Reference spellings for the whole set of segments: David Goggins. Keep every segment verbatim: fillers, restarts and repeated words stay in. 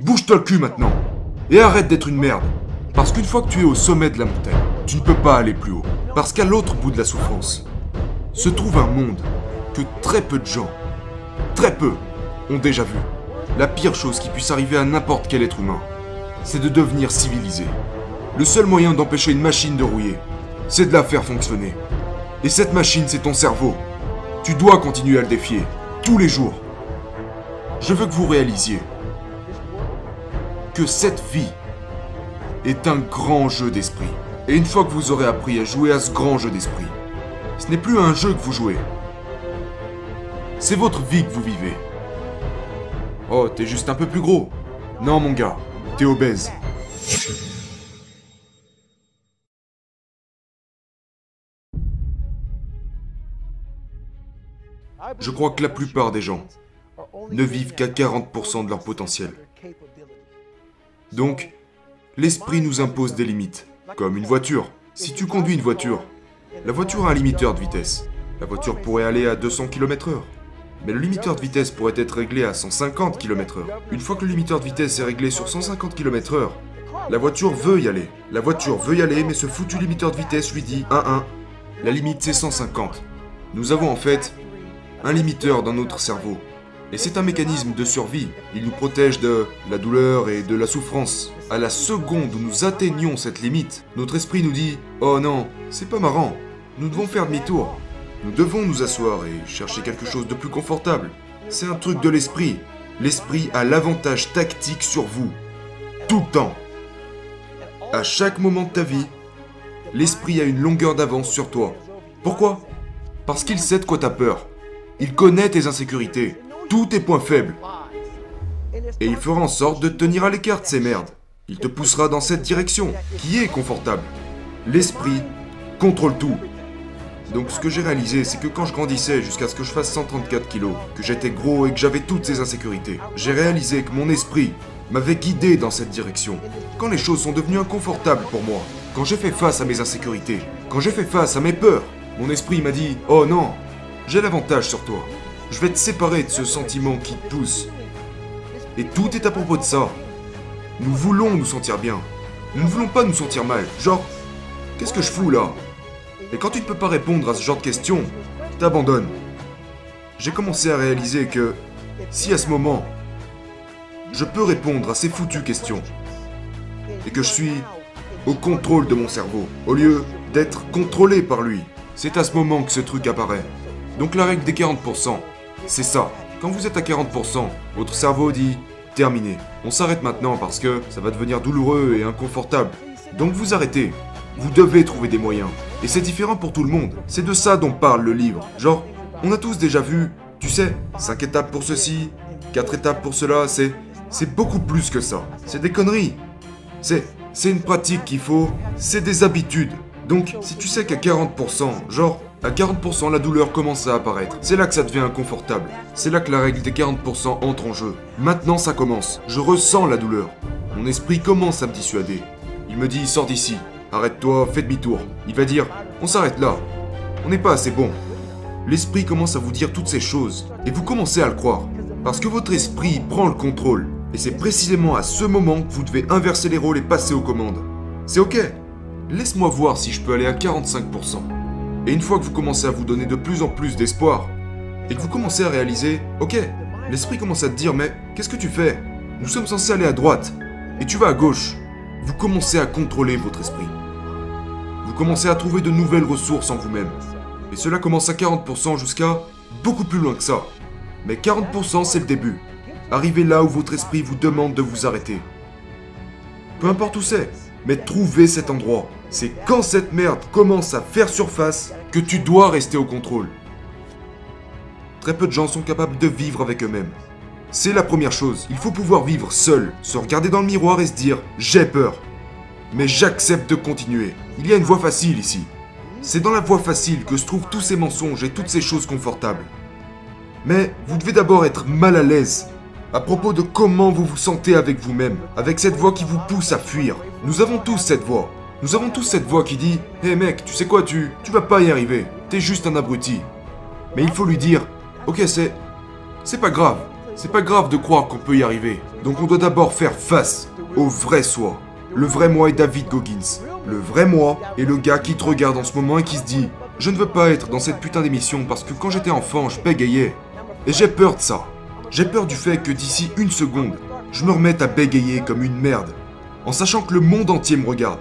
Bouge-toi le cul maintenant. Et arrête d'être une merde. Parce qu'une fois que tu es au sommet de la montagne, tu ne peux pas aller plus haut. Parce qu'à l'autre bout de la souffrance, se trouve un monde que très peu de gens, très peu, ont déjà vu. La pire chose qui puisse arriver à n'importe quel être humain, c'est de devenir civilisé. Le seul moyen d'empêcher une machine de rouiller, c'est de la faire fonctionner. Et cette machine, c'est ton cerveau. Tu dois continuer à le défier, tous les jours. Je veux que vous réalisiez que cette vie est un grand jeu d'esprit. Et une fois que vous aurez appris à jouer à ce grand jeu d'esprit, ce n'est plus un jeu que vous jouez. C'est votre vie que vous vivez. Oh, t'es juste un peu plus gros. Non, mon gars, t'es obèse. Je crois que la plupart des gens ne vivent qu'à quarante pour cent de leur potentiel. Donc, l'esprit nous impose des limites, comme une voiture. Si tu conduis une voiture, la voiture a un limiteur de vitesse. La voiture pourrait aller à deux cents kilomètres heure. Mais le limiteur de vitesse pourrait être réglé à cent cinquante kilomètres heure. Une fois que le limiteur de vitesse est réglé sur cent cinquante kilomètres heure, la voiture veut y aller. La voiture veut y aller, mais ce foutu limiteur de vitesse lui dit un un. La limite, c'est cent cinquante. Nous avons en fait un limiteur dans notre cerveau. Et c'est un mécanisme de survie. Il nous protège de la douleur et de la souffrance. À la seconde où nous atteignons cette limite, notre esprit nous dit « Oh non, c'est pas marrant, nous devons faire demi-tour. » Nous devons nous asseoir et chercher quelque chose de plus confortable. C'est un truc de l'esprit. L'esprit a l'avantage tactique sur vous. Tout le temps. À chaque moment de ta vie, l'esprit a une longueur d'avance sur toi. Pourquoi? Parce qu'il sait de quoi t'as peur. Il connaît tes insécurités, tous tes points faibles. Et il fera en sorte de te tenir à l'écart de ces merdes. Il te poussera dans cette direction, qui est confortable. L'esprit contrôle tout. Donc ce que j'ai réalisé, c'est que quand je grandissais jusqu'à ce que je fasse cent trente-quatre kilos, que j'étais gros et que j'avais toutes ces insécurités, j'ai réalisé que mon esprit m'avait guidé dans cette direction. Quand les choses sont devenues inconfortables pour moi, quand j'ai fait face à mes insécurités, quand j'ai fait face à mes peurs, mon esprit m'a dit « Oh non, j'ai l'avantage sur toi. Je vais te séparer de ce sentiment qui te pousse. » Et tout est à propos de ça. Nous voulons nous sentir bien. Nous ne voulons pas nous sentir mal. Genre, qu'est-ce que je fous là ? Et quand tu ne peux pas répondre à ce genre de questions, t'abandonnes. J'ai commencé à réaliser que, si à ce moment, je peux répondre à ces foutues questions, et que je suis au contrôle de mon cerveau, au lieu d'être contrôlé par lui, c'est à ce moment que ce truc apparaît. Donc la règle des quarante pour cent, c'est ça. Quand vous êtes à quarante pour cent, votre cerveau dit « terminé ». On s'arrête maintenant parce que ça va devenir douloureux et inconfortable. Donc vous arrêtez. Vous devez trouver des moyens. Et c'est différent pour tout le monde. C'est de ça dont parle le livre. Genre, on a tous déjà vu, tu sais, cinq étapes pour ceci, quatre étapes pour cela, c'est... C'est beaucoup plus que ça. C'est des conneries. C'est... C'est une pratique qu'il faut. C'est des habitudes. Donc, si tu sais qu'à quarante pour cent, genre, à quarante pour cent, la douleur commence à apparaître. C'est là que ça devient inconfortable. C'est là que la règle des quarante pour cent entre en jeu. Maintenant, ça commence. Je ressens la douleur. Mon esprit commence à me dissuader. Il me dit, sors d'ici. Arrête-toi, fais demi-tour. Il va dire, on s'arrête là. On n'est pas assez bon. L'esprit commence à vous dire toutes ces choses. Et vous commencez à le croire. Parce que votre esprit prend le contrôle. Et c'est précisément à ce moment que vous devez inverser les rôles et passer aux commandes. C'est ok. Laisse-moi voir si je peux aller à quarante-cinq pour cent. Et une fois que vous commencez à vous donner de plus en plus d'espoir, et que vous commencez à réaliser, ok, l'esprit commence à te dire, mais qu'est-ce que tu fais? Nous sommes censés aller à droite. Et tu vas à gauche. Vous commencez à contrôler votre esprit. Vous commencez à trouver de nouvelles ressources en vous-même. Et cela commence à quarante pour cent jusqu'à beaucoup plus loin que ça. Mais quarante pour cent, c'est le début. Arrivez là où votre esprit vous demande de vous arrêter. Peu importe où c'est, mais trouvez cet endroit. C'est quand cette merde commence à faire surface que tu dois rester au contrôle. Très peu de gens sont capables de vivre avec eux-mêmes. C'est la première chose. Il faut pouvoir vivre seul, se regarder dans le miroir et se dire « J'ai peur, mais j'accepte de continuer. » Il y a une voie facile ici. C'est dans la voie facile que se trouvent tous ces mensonges et toutes ces choses confortables. Mais vous devez d'abord être mal à l'aise à propos de comment vous vous sentez avec vous-même, avec cette voix qui vous pousse à fuir. Nous avons tous cette voix. Nous avons tous cette voix qui dit « Hey mec, tu sais quoi, tu, tu vas pas y arriver. T'es juste un abruti. » Mais il faut lui dire « Ok, c'est... c'est pas grave. » C'est pas grave de croire qu'on peut y arriver. Donc on doit d'abord faire face au vrai soi. Le vrai moi est David Goggins. Le vrai moi est le gars qui te regarde en ce moment et qui se dit « Je ne veux pas être dans cette putain d'émission parce que quand j'étais enfant, je bégayais. » Et j'ai peur de ça. J'ai peur du fait que d'ici une seconde, je me remette à bégayer comme une merde, en sachant que le monde entier me regarde.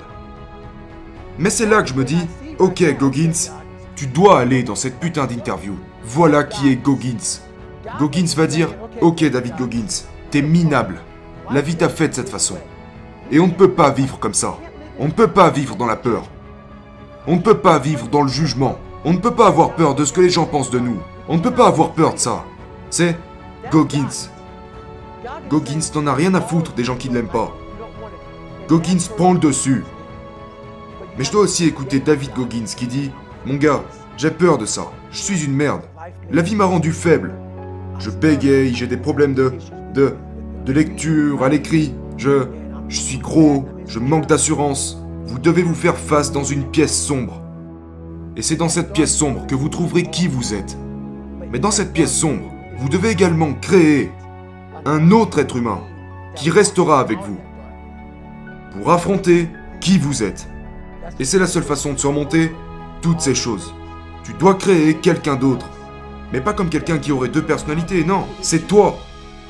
Mais c'est là que je me dis « Ok, Goggins, tu dois aller dans cette putain d'interview. Voilà qui est Goggins. » Goggins va dire « Ok, David Goggins, t'es minable. La vie t'a fait de cette façon. » Et on ne peut pas vivre comme ça. On ne peut pas vivre dans la peur. On ne peut pas vivre dans le jugement. On ne peut pas avoir peur de ce que les gens pensent de nous. On ne peut pas avoir peur de ça. C'est Goggins. Goggins n'en a rien à foutre des gens qui ne l'aiment pas. Goggins prend le dessus. Mais je dois aussi écouter David Goggins qui dit « Mon gars, j'ai peur de ça. Je suis une merde. La vie m'a rendu faible. Je bégaye, j'ai des problèmes de... de... de lecture, à l'écrit. Je... Je suis gros, je manque d'assurance. Vous devez vous faire face dans une pièce sombre. Et c'est dans cette pièce sombre que vous trouverez qui vous êtes. Mais dans cette pièce sombre, vous devez également créer un autre être humain qui restera avec vous pour affronter qui vous êtes. Et c'est la seule façon de surmonter toutes ces choses. Tu dois créer quelqu'un d'autre. Mais pas comme quelqu'un qui aurait deux personnalités, non, c'est toi.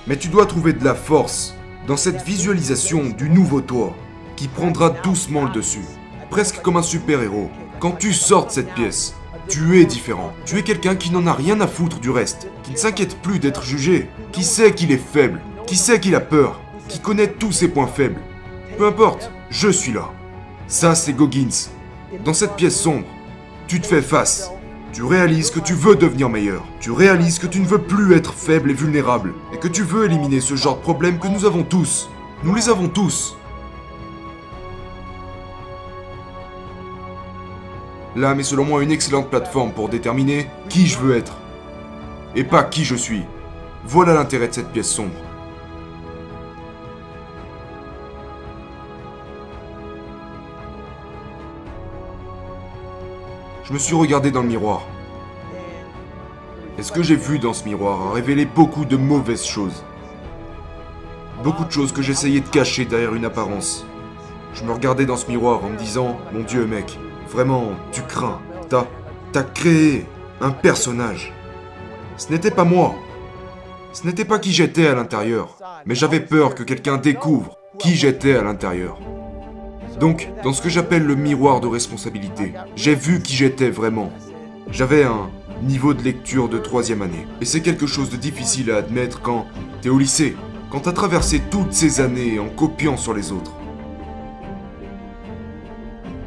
Mais tu dois trouver de la force dans cette visualisation du nouveau toi qui prendra doucement le dessus, presque comme un super-héros. Quand tu sors de cette pièce, tu es différent. Tu es quelqu'un qui n'en a rien à foutre du reste, qui ne s'inquiète plus d'être jugé, qui sait qu'il est faible, qui sait qu'il a peur, qui connaît tous ses points faibles. Peu importe, je suis là. Ça, c'est Goggins. Dans cette pièce sombre, tu te fais face. Tu réalises que tu veux devenir meilleur. Tu réalises que tu ne veux plus être faible et vulnérable. Et que tu veux éliminer ce genre de problèmes que nous avons tous. Nous les avons tous. L'âme est selon moi une excellente plateforme pour déterminer qui je veux être. Et pas qui je suis. Voilà l'intérêt de cette pièce sombre. Je me suis regardé dans le miroir. Et ce que j'ai vu dans ce miroir a révélé beaucoup de mauvaises choses. Beaucoup de choses que j'essayais de cacher derrière une apparence. Je me regardais dans ce miroir en me disant « Mon Dieu, mec, vraiment, tu crains. T'as, t'as créé un personnage. » Ce n'était pas moi. Ce n'était pas qui j'étais à l'intérieur. Mais j'avais peur que quelqu'un découvre qui j'étais à l'intérieur. Donc, dans ce que j'appelle le miroir de responsabilité, j'ai vu qui j'étais vraiment. J'avais un niveau de lecture de troisième année. Et c'est quelque chose de difficile à admettre quand t'es au lycée, quand t'as traversé toutes ces années en copiant sur les autres.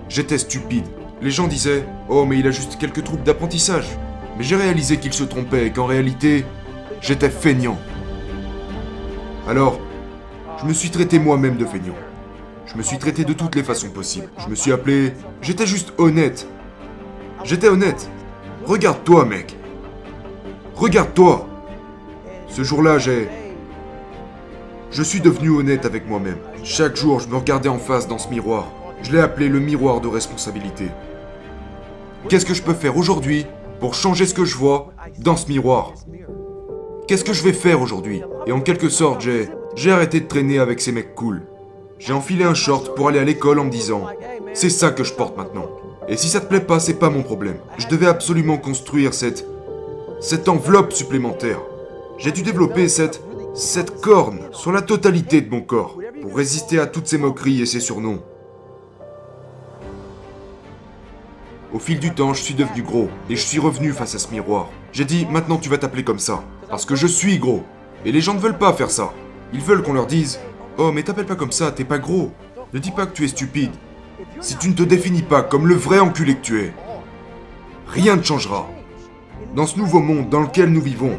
J'étais stupide. Les gens disaient « Oh, mais il a juste quelques troubles d'apprentissage ». Mais j'ai réalisé qu'ils se trompaient et qu'en réalité, j'étais feignant. Alors, je me suis traité moi-même de feignant. Je me suis traité de toutes les façons possibles. Je me suis appelé... J'étais juste honnête. J'étais honnête. Regarde-toi, mec. Regarde-toi. Ce jour-là, j'ai... Je suis devenu honnête avec moi-même. Chaque jour, je me regardais en face dans ce miroir. Je l'ai appelé le miroir de responsabilité. Qu'est-ce que je peux faire aujourd'hui pour changer ce que je vois dans ce miroir? Qu'est-ce que je vais faire aujourd'hui? Et en quelque sorte, j'ai... J'ai arrêté de traîner avec ces mecs cool. J'ai enfilé un short pour aller à l'école en me disant « C'est ça que je porte maintenant. » Et si ça te plaît pas, c'est pas mon problème. Je devais absolument construire cette... cette enveloppe supplémentaire. J'ai dû développer cette... cette corne sur la totalité de mon corps pour résister à toutes ces moqueries et ces surnoms. Au fil du temps, je suis devenu gros et je suis revenu face à ce miroir. J'ai dit « Maintenant, tu vas t'appeler comme ça. Parce que je suis gros. » Et les gens ne veulent pas faire ça. Ils veulent qu'on leur dise... Oh, mais t'appelles pas comme ça, t'es pas gros. Ne dis pas que tu es stupide. Si tu ne te définis pas comme le vrai enculé que tu es, rien ne changera. Dans ce nouveau monde dans lequel nous vivons,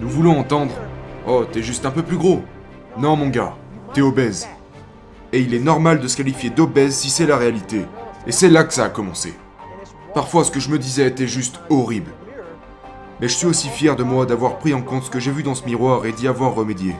nous voulons entendre « Oh, t'es juste un peu plus gros. » Non, mon gars, t'es obèse. Et il est normal de se qualifier d'obèse si c'est la réalité. Et c'est là que ça a commencé. Parfois, ce que je me disais était juste horrible. Mais je suis aussi fier de moi d'avoir pris en compte ce que j'ai vu dans ce miroir et d'y avoir remédié.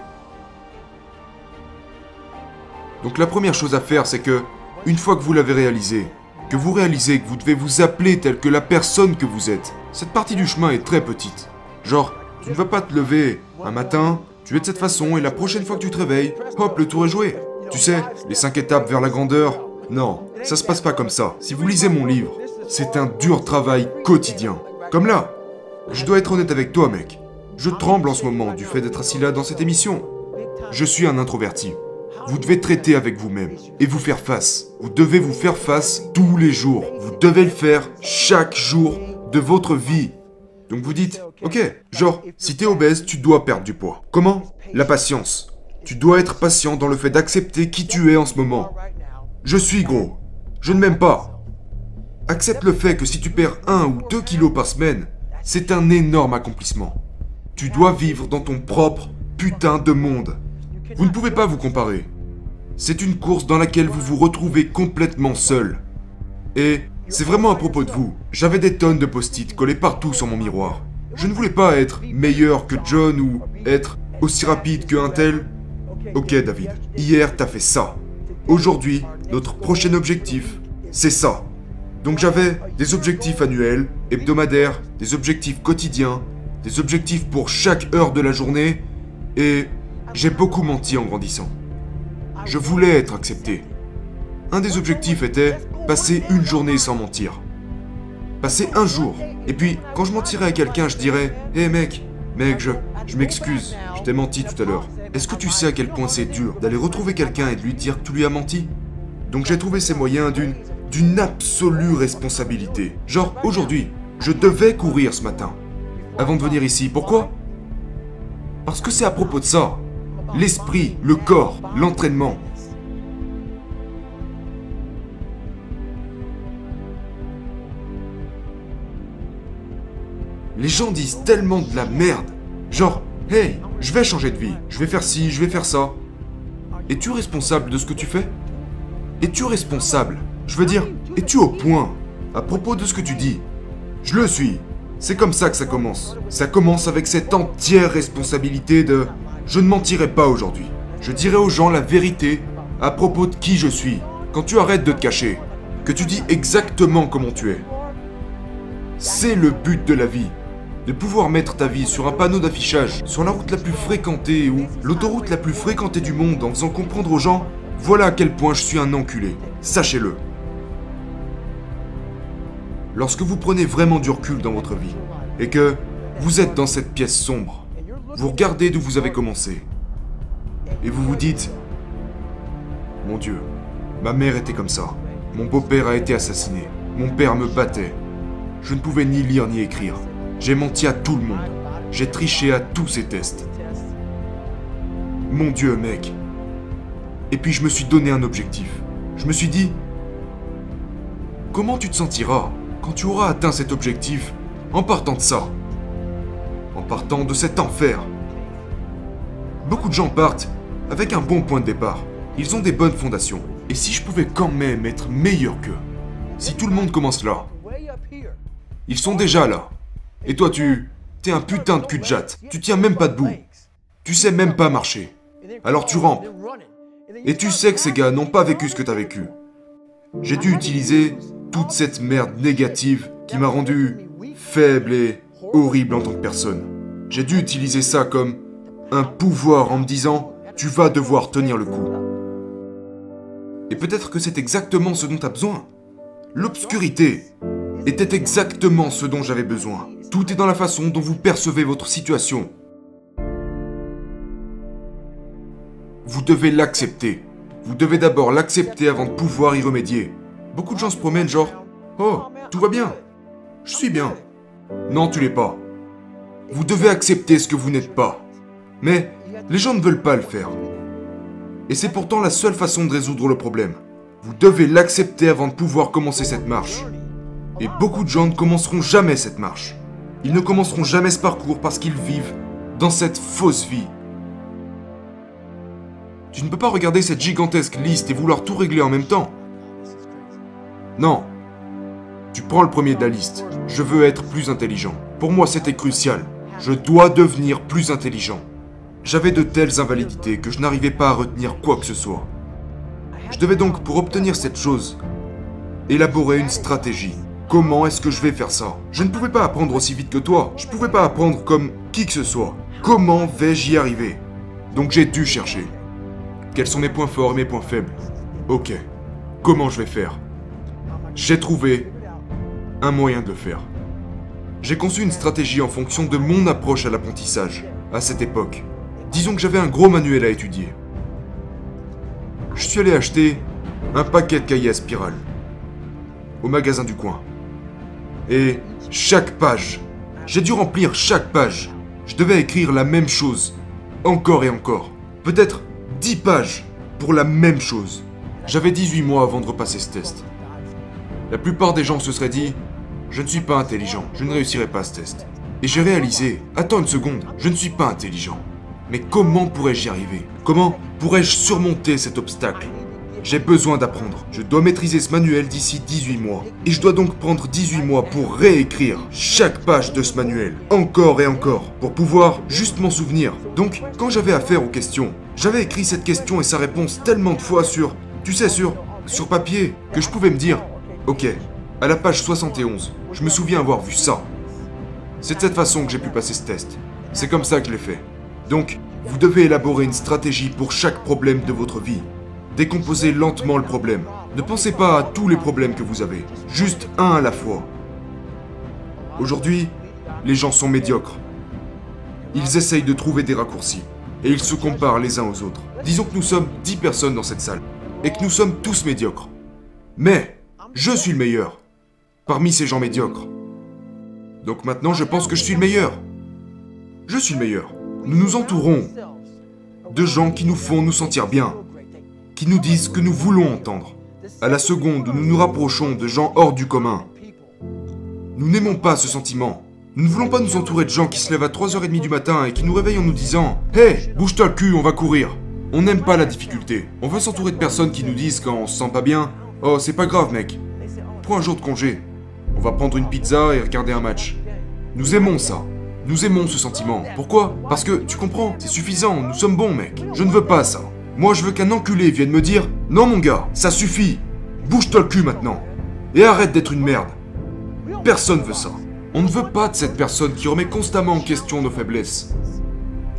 Donc la première chose à faire, c'est que, une fois que vous l'avez réalisé, que vous réalisez que vous devez vous appeler telle que la personne que vous êtes, cette partie du chemin est très petite. Genre, tu ne vas pas te lever un matin Tu es de cette façon et la prochaine fois que tu te réveilles, hop, le tour est joué. Tu sais, les cinq étapes vers la grandeur. Non, ça se passe pas comme ça. Si vous lisez mon livre, c'est un dur travail quotidien. Comme là. Je dois être honnête avec toi, mec. Je tremble en ce moment du fait d'être assis là dans cette émission. Je suis un introverti. Vous devez traiter avec vous-même et vous faire face. Vous devez vous faire face tous les jours. Vous devez le faire chaque jour de votre vie. Donc vous dites, ok, genre, si t'es obèse, tu dois perdre du poids. Comment? La patience. Tu dois être patient dans le fait d'accepter qui tu es en ce moment. Je suis gros. Je ne m'aime pas. Accepte le fait que si tu perds un ou deux kilos par semaine, c'est un énorme accomplissement. Tu dois vivre dans ton propre putain de monde. Vous ne pouvez pas vous comparer. C'est une course dans laquelle vous vous retrouvez complètement seul. Et c'est vraiment à propos de vous. J'avais des tonnes de post-it collés partout sur mon miroir. Je ne voulais pas être meilleur que John ou être aussi rapide qu'un tel. Ok David, hier t'as fait ça. Aujourd'hui, notre prochain objectif, c'est ça. Donc j'avais des objectifs annuels, hebdomadaires, des objectifs quotidiens, des objectifs pour chaque heure de la journée, et j'ai beaucoup menti en grandissant. Je voulais être accepté. Un des objectifs était passer une journée sans mentir. Passer un jour. Et puis, quand je mentirais à quelqu'un, je dirais « Hé mec, mec, je, je m'excuse, je t'ai menti tout à l'heure. Est-ce que tu sais à quel point c'est dur d'aller retrouver quelqu'un et de lui dire que tu lui as menti ?» Donc j'ai trouvé ces moyens d'une d'une absolue responsabilité. Genre, aujourd'hui, je devais courir ce matin, avant de venir ici. Pourquoi? Parce que c'est à propos de ça. L'esprit, le corps, l'entraînement. Les gens disent tellement de la merde. Genre, hey, je vais changer de vie, je vais faire ci, je vais faire ça. Es-tu responsable de ce que tu fais? Es-tu responsable? Je veux dire, es-tu au point à propos de ce que tu dis? Je le suis. C'est comme ça que ça commence. Ça commence avec cette entière responsabilité de... Je ne mentirai pas aujourd'hui. Je dirai aux gens la vérité à propos de qui je suis. Quand tu arrêtes de te cacher, que tu dis exactement comment tu es. C'est le but de la vie. De pouvoir mettre ta vie sur un panneau d'affichage, sur la route la plus fréquentée ou l'autoroute la plus fréquentée du monde en faisant comprendre aux gens, voilà à quel point je suis un enculé. Sachez-le. Lorsque vous prenez vraiment du recul dans votre vie et que vous êtes dans cette pièce sombre, vous regardez d'où vous avez commencé. Et vous vous dites, mon Dieu, ma mère était comme ça. Mon beau-père a été assassiné. Mon père me battait. Je ne pouvais ni lire ni écrire. J'ai menti à tout le monde. J'ai triché à tous ces tests. Mon Dieu, mec. Et puis je me suis donné un objectif. Je me suis dit, comment tu te sentiras quand tu auras atteint cet objectif en partant de ça ? En partant de cet enfer. Beaucoup de gens partent avec un bon point de départ. Ils ont des bonnes fondations. Et si je pouvais quand même être meilleur qu'eux? Si tout le monde commence là. Ils sont déjà là. Et toi tu... T'es un putain de cul de jatte. Tu tiens même pas debout. Tu sais même pas marcher. Alors tu rampes. Et tu sais que ces gars n'ont pas vécu ce que t'as vécu. J'ai dû utiliser toute cette merde négative qui m'a rendu faible et... horrible en tant que personne. J'ai dû utiliser ça comme un pouvoir en me disant « Tu vas devoir tenir le coup. » Et peut-être que c'est exactement ce dont tu as besoin. L'obscurité était exactement ce dont j'avais besoin. Tout est dans la façon dont vous percevez votre situation. Vous devez l'accepter. Vous devez d'abord l'accepter avant de pouvoir y remédier. Beaucoup de gens se promènent genre « Oh, tout va bien. Je suis bien. » Non, tu l'es pas. Vous devez accepter ce que vous n'êtes pas. Mais les gens ne veulent pas le faire. Et c'est pourtant la seule façon de résoudre le problème. Vous devez l'accepter avant de pouvoir commencer cette marche. Et beaucoup de gens ne commenceront jamais cette marche. Ils ne commenceront jamais ce parcours parce qu'ils vivent dans cette fausse vie. Tu ne peux pas regarder cette gigantesque liste et vouloir tout régler en même temps. Non. Tu prends le premier de la liste. Je veux être plus intelligent. Pour moi, c'était crucial. Je dois devenir plus intelligent. J'avais de telles invalidités que je n'arrivais pas à retenir quoi que ce soit. Je devais donc, pour obtenir cette chose, élaborer une stratégie. Comment est-ce que je vais faire ça? Je ne pouvais pas apprendre aussi vite que toi. Je ne pouvais pas apprendre comme qui que ce soit. Comment vais-je y arriver? Donc j'ai dû chercher. Quels sont mes points forts et mes points faibles? Ok. Comment je vais faire? J'ai trouvé un moyen de le faire. J'ai conçu une stratégie en fonction de mon approche à l'apprentissage, à cette époque. Disons que j'avais un gros manuel à étudier. Je suis allé acheter un paquet de cahiers à spirale au magasin du coin. Et chaque page, j'ai dû remplir chaque page. Je devais écrire la même chose, encore et encore. Peut-être dix pages pour la même chose. J'avais dix-huit mois avant de repasser ce test. La plupart des gens se seraient dit « Je ne suis pas intelligent, je ne réussirai pas ce test. » Et j'ai réalisé « Attends une seconde, je ne suis pas intelligent. Mais comment pourrais-je y arriver? Comment pourrais-je surmonter cet obstacle? J'ai besoin d'apprendre. Je dois maîtriser ce manuel d'ici dix-huit mois. Et je dois donc prendre dix-huit mois pour réécrire chaque page de ce manuel, encore et encore, pour pouvoir juste m'en souvenir. Donc, quand j'avais affaire aux questions, j'avais écrit cette question et sa réponse tellement de fois sur, tu sais, sur, sur papier, que je pouvais me dire... Ok, à la page soixante et onze, je me souviens avoir vu ça. C'est de cette façon que j'ai pu passer ce test. C'est comme ça que je l'ai fait. Donc, vous devez élaborer une stratégie pour chaque problème de votre vie. Décomposez lentement le problème. Ne pensez pas à tous les problèmes que vous avez, juste un à la fois. Aujourd'hui, les gens sont médiocres. Ils essayent de trouver des raccourcis et ils se comparent les uns aux autres. Disons que nous sommes dix personnes dans cette salle et que nous sommes tous médiocres. Mais... je suis le meilleur, parmi ces gens médiocres. Donc maintenant, je pense que je suis le meilleur. Je suis le meilleur. Nous nous entourons de gens qui nous font nous sentir bien, qui nous disent ce que nous voulons entendre. À la seconde où nous nous rapprochons de gens hors du commun, nous n'aimons pas ce sentiment. Nous ne voulons pas nous entourer de gens qui se lèvent à trois heures trente du matin et qui nous réveillent en nous disant « Hey, bouge-toi le cul, on va courir !» On n'aime pas la difficulté. On veut s'entourer de personnes qui nous disent quand on se sent pas bien « Oh, c'est pas grave, mec. Prends un jour de congé. On va prendre une pizza et regarder un match. » Nous aimons ça. Nous aimons ce sentiment. Pourquoi? Parce que, tu comprends, c'est suffisant, nous sommes bons, mec. Je ne veux pas ça. Moi, je veux qu'un enculé vienne me dire « Non, mon gars, ça suffit. Bouge-toi le cul maintenant. Et arrête d'être une merde. » Personne veut ça. On ne veut pas de cette personne qui remet constamment en question nos faiblesses.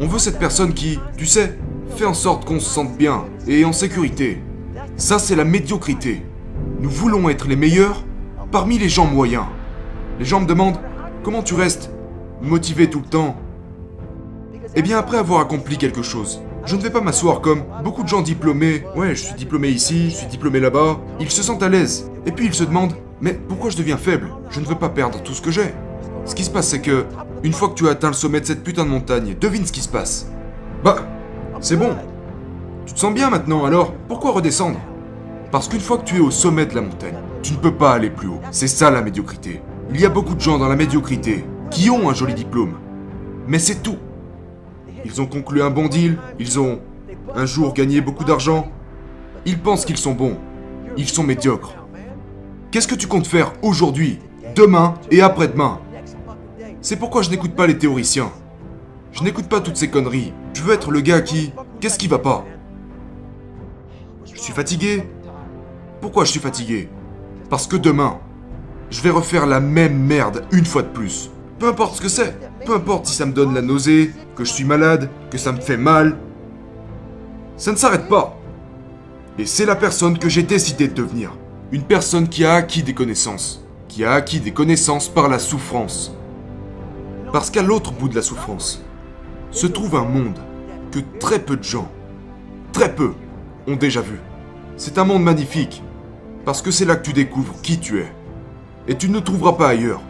On veut cette personne qui, tu sais, fait en sorte qu'on se sente bien et en sécurité. Ça, c'est la médiocrité. Nous voulons être les meilleurs parmi les gens moyens. Les gens me demandent « Comment tu restes motivé tout le temps ?» Eh bien, après avoir accompli quelque chose, je ne vais pas m'asseoir comme beaucoup de gens diplômés. « Ouais, je suis diplômé ici, je suis diplômé là-bas. » Ils se sentent à l'aise. Et puis ils se demandent « Mais pourquoi je deviens faible? Je ne veux pas perdre tout ce que j'ai. » Ce qui se passe, c'est que, une fois que tu as atteint le sommet de cette putain de montagne, devine ce qui se passe. Bah, c'est bon. Tu te sens bien maintenant, alors pourquoi redescendre? Parce qu'une fois que tu es au sommet de la montagne, tu ne peux pas aller plus haut. C'est ça la médiocrité. Il y a beaucoup de gens dans la médiocrité qui ont un joli diplôme. Mais c'est tout. Ils ont conclu un bon deal, ils ont un jour gagné beaucoup d'argent. Ils pensent qu'ils sont bons. Ils sont médiocres. Qu'est-ce que tu comptes faire aujourd'hui, demain et après-demain? C'est pourquoi je n'écoute pas les théoriciens. Je n'écoute pas toutes ces conneries. Je veux être le gars qui... Qu'est-ce qui va pas? Je suis fatigué. Pourquoi je suis fatigué? Parce que demain, je vais refaire la même merde une fois de plus. Peu importe ce que c'est. Peu importe si ça me donne la nausée, que je suis malade, que ça me fait mal. Ça ne s'arrête pas. Et c'est la personne que j'ai décidé de devenir. Une personne qui a acquis des connaissances. Qui a acquis des connaissances par la souffrance. Parce qu'à l'autre bout de la souffrance, se trouve un monde que très peu de gens, très peu, ont déjà vu. C'est un monde magnifique. Parce que c'est là que tu découvres qui tu es. Et tu ne le trouveras pas ailleurs.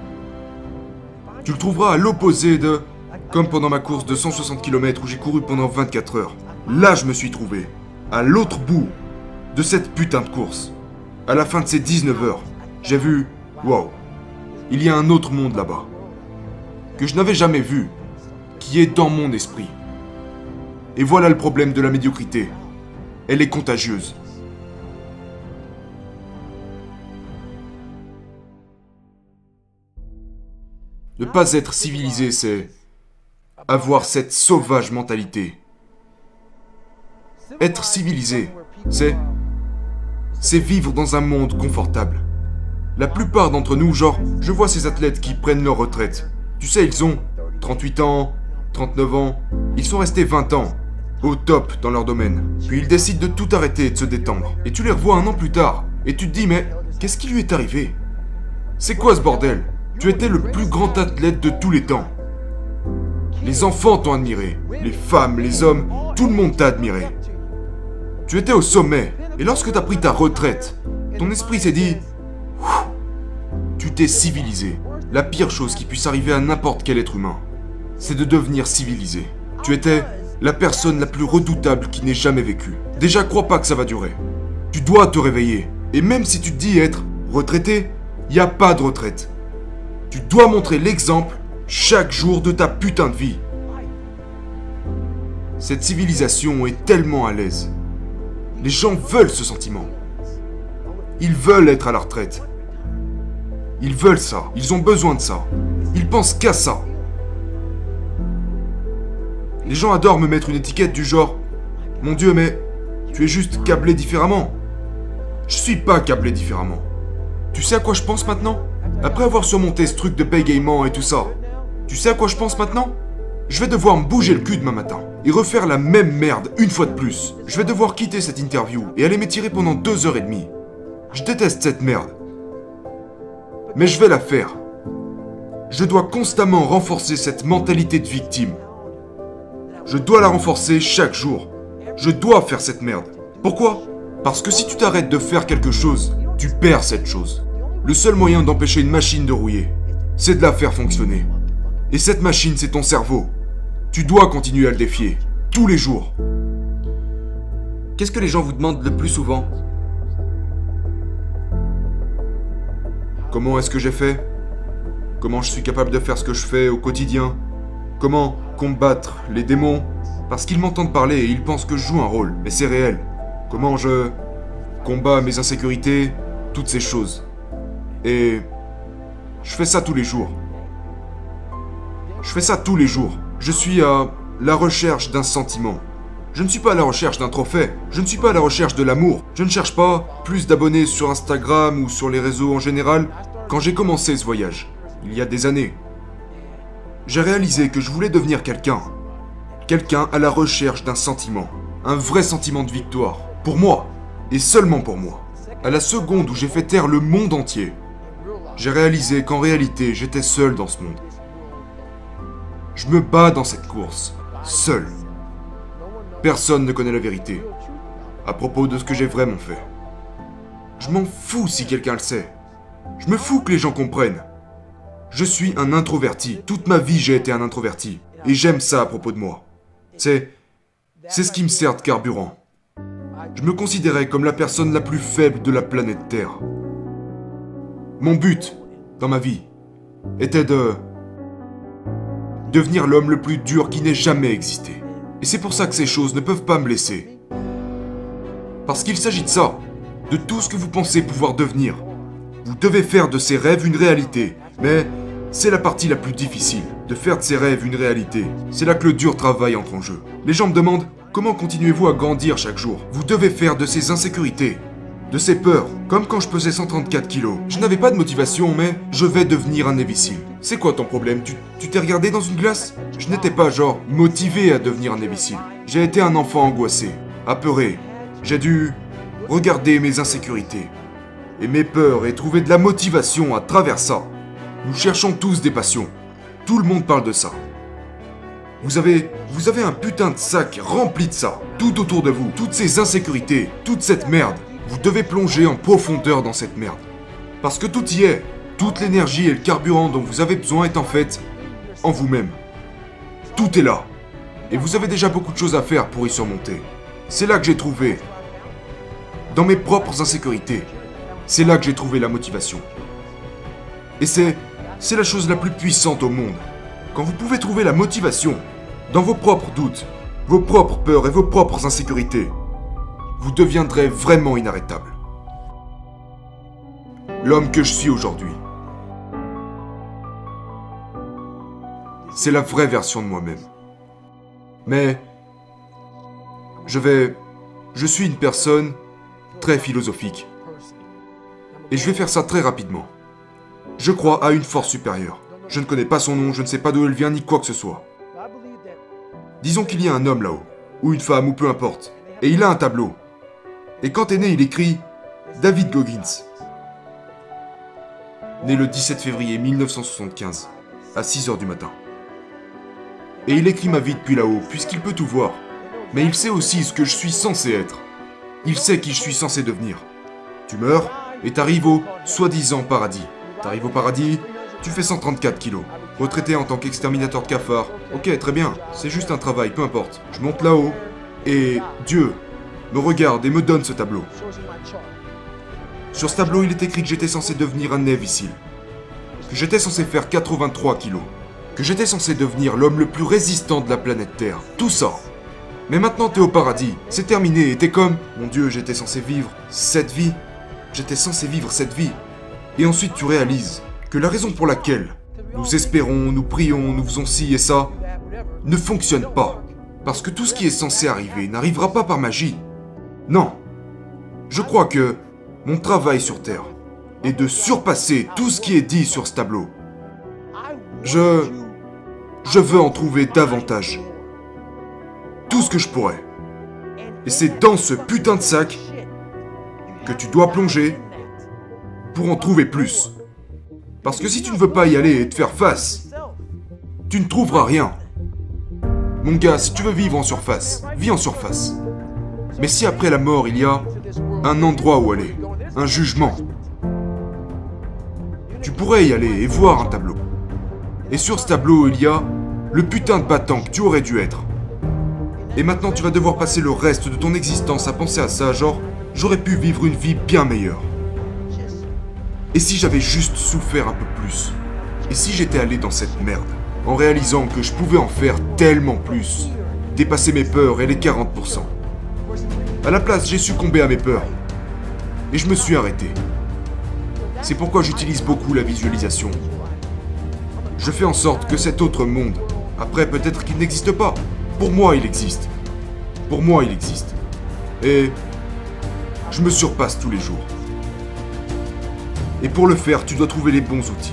Tu le trouveras à l'opposé de... Comme pendant ma course de cent soixante kilomètres où j'ai couru pendant vingt-quatre heures. Là, je me suis trouvé. À l'autre bout de cette putain de course. À la fin de ces dix-neuf heures, j'ai vu... Waouh. Il y a un autre monde là-bas. Que je n'avais jamais vu. Qui est dans mon esprit. Et voilà le problème de la médiocrité. Elle est contagieuse. Ne pas être civilisé, c'est avoir cette sauvage mentalité. Être civilisé, c'est... c'est vivre dans un monde confortable. La plupart d'entre nous, genre, je vois ces athlètes qui prennent leur retraite. Tu sais, ils ont trente-huit ans, trente-neuf ans, ils sont restés vingt ans. au top dans leur domaine. Puis ils décident de tout arrêter et de se détendre. Et tu les revois un an plus tard. Et tu te dis, mais qu'est-ce qui lui est arrivé? C'est quoi ce bordel? Tu étais le plus grand athlète de tous les temps. Les enfants t'ont admiré. Les femmes, les hommes, tout le monde t'a admiré. Tu étais au sommet. Et lorsque t'as pris ta retraite, ton esprit s'est dit... Tu t'es civilisé. La pire chose qui puisse arriver à n'importe quel être humain, c'est de devenir civilisé. Tu étais la personne la plus redoutable qui n'ait jamais vécu. Déjà, crois pas que ça va durer. Tu dois te réveiller. Et même si tu te dis être retraité, il n'y a pas de retraite. Tu dois montrer l'exemple chaque jour de ta putain de vie. Cette civilisation est tellement à l'aise. Les gens veulent ce sentiment. Ils veulent être à la retraite. Ils veulent ça. Ils ont besoin de ça. Ils pensent qu'à ça. Les gens adorent me mettre une étiquette du genre « Mon Dieu, mais tu es juste câblé différemment. » Je suis pas câblé différemment. Tu sais à quoi je pense maintenant? Après avoir surmonté ce truc de bégaiement et tout ça, tu sais à quoi je pense maintenant? Je vais devoir me bouger le cul demain matin et refaire la même merde une fois de plus. Je vais devoir quitter cette interview et aller m'étirer pendant deux heures et demie. Je déteste cette merde. Mais je vais la faire. Je dois constamment renforcer cette mentalité de victime. Je dois la renforcer chaque jour. Je dois faire cette merde. Pourquoi? Parce que si tu t'arrêtes de faire quelque chose, tu perds cette chose. Le seul moyen d'empêcher une machine de rouiller, c'est de la faire fonctionner. Et cette machine, c'est ton cerveau. Tu dois continuer à le défier, tous les jours. Qu'est-ce que les gens vous demandent le plus souvent? Comment est-ce que j'ai fait? Comment je suis capable de faire ce que je fais au quotidien? Comment combattre les démons? Parce qu'ils m'entendent parler et ils pensent que je joue un rôle, mais c'est réel. Comment je combats mes insécurités, toutes ces choses. Et je fais ça tous les jours. Je fais ça tous les jours. Je suis à la recherche d'un sentiment. Je ne suis pas à la recherche d'un trophée. Je ne suis pas à la recherche de l'amour. Je ne cherche pas plus d'abonnés sur Instagram ou sur les réseaux en général. Quand j'ai commencé ce voyage, il y a des années, j'ai réalisé que je voulais devenir quelqu'un. Quelqu'un à la recherche d'un sentiment. Un vrai sentiment de victoire. Pour moi. Et seulement pour moi. À la seconde où j'ai fait taire le monde entier, j'ai réalisé qu'en réalité, j'étais seul dans ce monde. Je me bats dans cette course. Seul. Personne ne connaît la vérité à propos de ce que j'ai vraiment fait. Je m'en fous si quelqu'un le sait. Je me fous que les gens comprennent. Je suis un introverti. Toute ma vie, j'ai été un introverti. Et j'aime ça à propos de moi. C'est... C'est ce qui me sert de carburant. Je me considérais comme la personne la plus faible de la planète Terre. Mon but, dans ma vie, était de... devenir l'homme le plus dur qui n'ait jamais existé. Et c'est pour ça que ces choses ne peuvent pas me blesser. Parce qu'il s'agit de ça, de tout ce que vous pensez pouvoir devenir. Vous devez faire de ces rêves une réalité, mais c'est la partie la plus difficile. De faire de ses rêves une réalité, c'est là que le dur travail entre en jeu. Les gens me demandent, comment continuez-vous à grandir chaque jour? Vous devez faire de ces insécurités, de ces peurs, comme quand je pesais cent trente-quatre kilos. Je n'avais pas de motivation, mais je vais devenir un imbécile. C'est quoi ton problème? Tu t'es regardé dans une glace? Je n'étais pas genre motivé à devenir un imbécile. J'ai été un enfant angoissé, apeuré. J'ai dû regarder mes insécurités et mes peurs et trouver de la motivation à travers ça. Nous cherchons tous des passions. Tout le monde parle de ça. Vous avez, vous avez un putain de sac rempli de ça. Tout autour de vous, toutes ces insécurités, toute cette merde. Vous devez plonger en profondeur dans cette merde. Parce que tout y est. Toute l'énergie et le carburant dont vous avez besoin est en fait en vous-même. Tout est là. Et vous avez déjà beaucoup de choses à faire pour y surmonter. C'est là que j'ai trouvé, dans mes propres insécurités, c'est là que j'ai trouvé la motivation. Et c'est... C'est la chose la plus puissante au monde. Quand vous pouvez trouver la motivation dans vos propres doutes, vos propres peurs et vos propres insécurités, vous deviendrez vraiment inarrêtable. L'homme que je suis aujourd'hui, c'est la vraie version de moi-même. Mais je vais... Je suis une personne très philosophique. Et je vais faire ça très rapidement. Je crois à une force supérieure. Je ne connais pas son nom, je ne sais pas d'où elle vient, ni quoi que ce soit. Disons qu'il y a un homme là-haut. ou une femme, ou peu importe. Et il a un tableau. Et quand est né, il écrit « David Goggins ». Né le dix-sept février mille neuf cent soixante-quinze, à six heures du matin. Et il écrit ma vie depuis là-haut, puisqu'il peut tout voir. Mais il sait aussi ce que je suis censé être. Il sait qui je suis censé devenir. Tu meurs et t'arrives au soi-disant paradis. T'arrives au paradis, tu fais cent trente-quatre kilos. Retraité en tant qu'exterminateur de cafards. Ok, très bien, c'est juste un travail, peu importe. Je monte là-haut et Dieu me regarde et me donne ce tableau. Sur ce tableau, il est écrit que j'étais censé devenir un névicile. Que j'étais censé faire quatre-vingt-trois kilos. Que j'étais censé devenir l'homme le plus résistant de la planète Terre. Tout ça. Mais maintenant t'es au paradis, c'est terminé, et t'es comme... Mon Dieu, j'étais censé vivre cette vie. J'étais censé vivre cette vie. Et ensuite tu réalises que la raison pour laquelle nous espérons, nous prions, nous faisons ci et ça, ne fonctionne pas. Parce que tout ce qui est censé arriver n'arrivera pas par magie. Non. Je crois que mon travail sur Terre est de surpasser tout ce qui est dit sur ce tableau. Je... Je veux en trouver davantage. Tout ce que je pourrais. Et c'est dans ce putain de sac que tu dois plonger pour en trouver plus. Parce que si tu ne veux pas y aller et te faire face, tu ne trouveras rien. Mon gars, si tu veux vivre en surface, vis en surface. Mais si après la mort, il y a un endroit où aller, un jugement, tu pourrais y aller et voir un tableau. Et sur ce tableau, il y a le putain de battant que tu aurais dû être. Et maintenant, tu vas devoir passer le reste de ton existence à penser à ça, genre, j'aurais pu vivre une vie bien meilleure. Et si j'avais juste souffert un peu plus? Et si j'étais allé dans cette merde, en réalisant que je pouvais en faire tellement plus, dépasser mes peurs et les quarante pour cent? À la place, j'ai succombé à mes peurs. Et je me suis arrêté. C'est pourquoi j'utilise beaucoup la visualisation. Je fais en sorte que cet autre monde, après peut-être qu'il n'existe pas, pour moi, il existe. Pour moi, il existe. Et je me surpasse tous les jours. Et pour le faire, tu dois trouver les bons outils.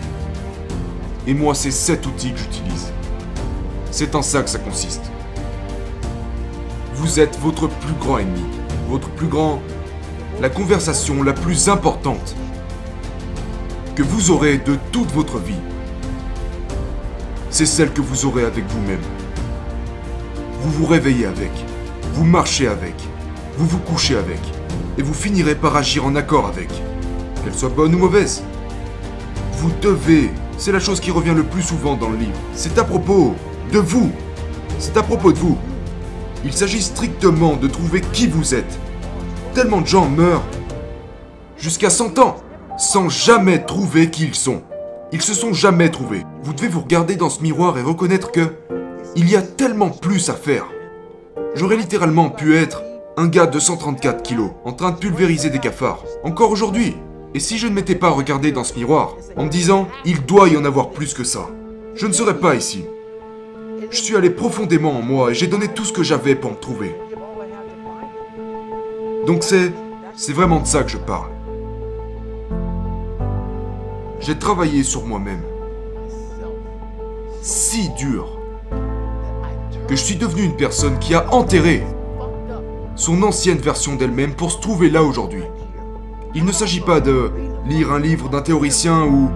Et moi, c'est cet outil que j'utilise. C'est en ça que ça consiste. Vous êtes votre plus grand ennemi. Votre plus grand... La conversation la plus importante que vous aurez de toute votre vie. C'est celle que vous aurez avec vous-même. Vous vous réveillez avec, vous marchez avec, vous vous couchez avec, et vous finirez par agir en accord avec, qu'elle soit bonne ou mauvaise. Vous devez, c'est la chose qui revient le plus souvent dans le livre, c'est à propos de vous, c'est à propos de vous. Il s'agit strictement de trouver qui vous êtes. Tellement de gens meurent jusqu'à cent ans sans jamais trouver qui ils sont. Ils se sont jamais trouvés. Vous devez vous regarder dans ce miroir et reconnaître que... Il y a tellement plus à faire. J'aurais littéralement pu être un gars de cent trente-quatre kilos, en train de pulvériser des cafards, encore aujourd'hui. Et si je ne m'étais pas regardé dans ce miroir, en me disant, il doit y en avoir plus que ça, je ne serais pas ici. Je suis allé profondément en moi et j'ai donné tout ce que j'avais pour me trouver. Donc c'est... c'est vraiment de ça que je parle. J'ai travaillé sur moi-même. Si dur. Que je suis devenu une personne qui a enterré son ancienne version d'elle-même pour se trouver là aujourd'hui. Il ne s'agit pas de lire un livre d'un théoricien ou...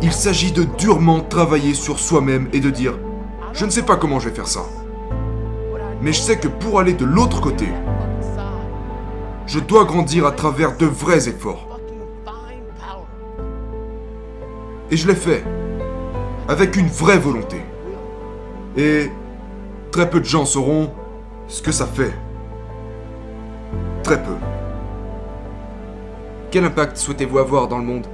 Il s'agit de durement travailler sur soi-même et de dire « Je ne sais pas comment je vais faire ça. Mais je sais que pour aller de l'autre côté, je dois grandir à travers de vrais efforts. » Et je l'ai fait avec une vraie volonté. Et... Très peu de gens sauront ce que ça fait. Très peu. Quel impact souhaitez-vous avoir dans le monde?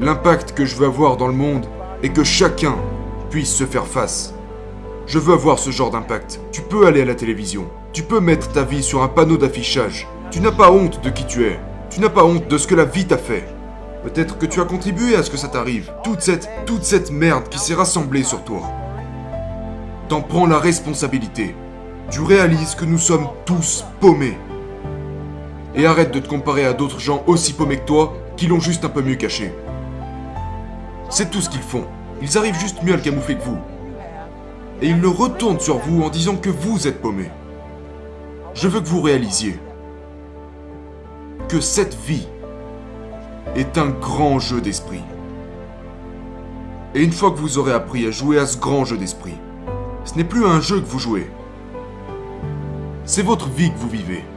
L'impact que je veux avoir dans le monde est que chacun puisse se faire face. Je veux avoir ce genre d'impact. Tu peux aller à la télévision. Tu peux mettre ta vie sur un panneau d'affichage. Tu n'as pas honte de qui tu es. Tu n'as pas honte de ce que la vie t'a fait. Peut-être que tu as contribué à ce que ça t'arrive. Toute cette, toute cette merde qui s'est rassemblée sur toi. T'en prends la responsabilité. Tu réalises que nous sommes tous paumés. Et arrête de te comparer à d'autres gens aussi paumés que toi qui l'ont juste un peu mieux caché. C'est tout ce qu'ils font. Ils arrivent juste mieux à le camoufler que vous. et il le retourne sur vous en disant que vous êtes paumé. Je veux que vous réalisiez que cette vie est un grand jeu d'esprit. Et une fois que vous aurez appris à jouer à ce grand jeu d'esprit, ce n'est plus un jeu que vous jouez, c'est votre vie que vous vivez.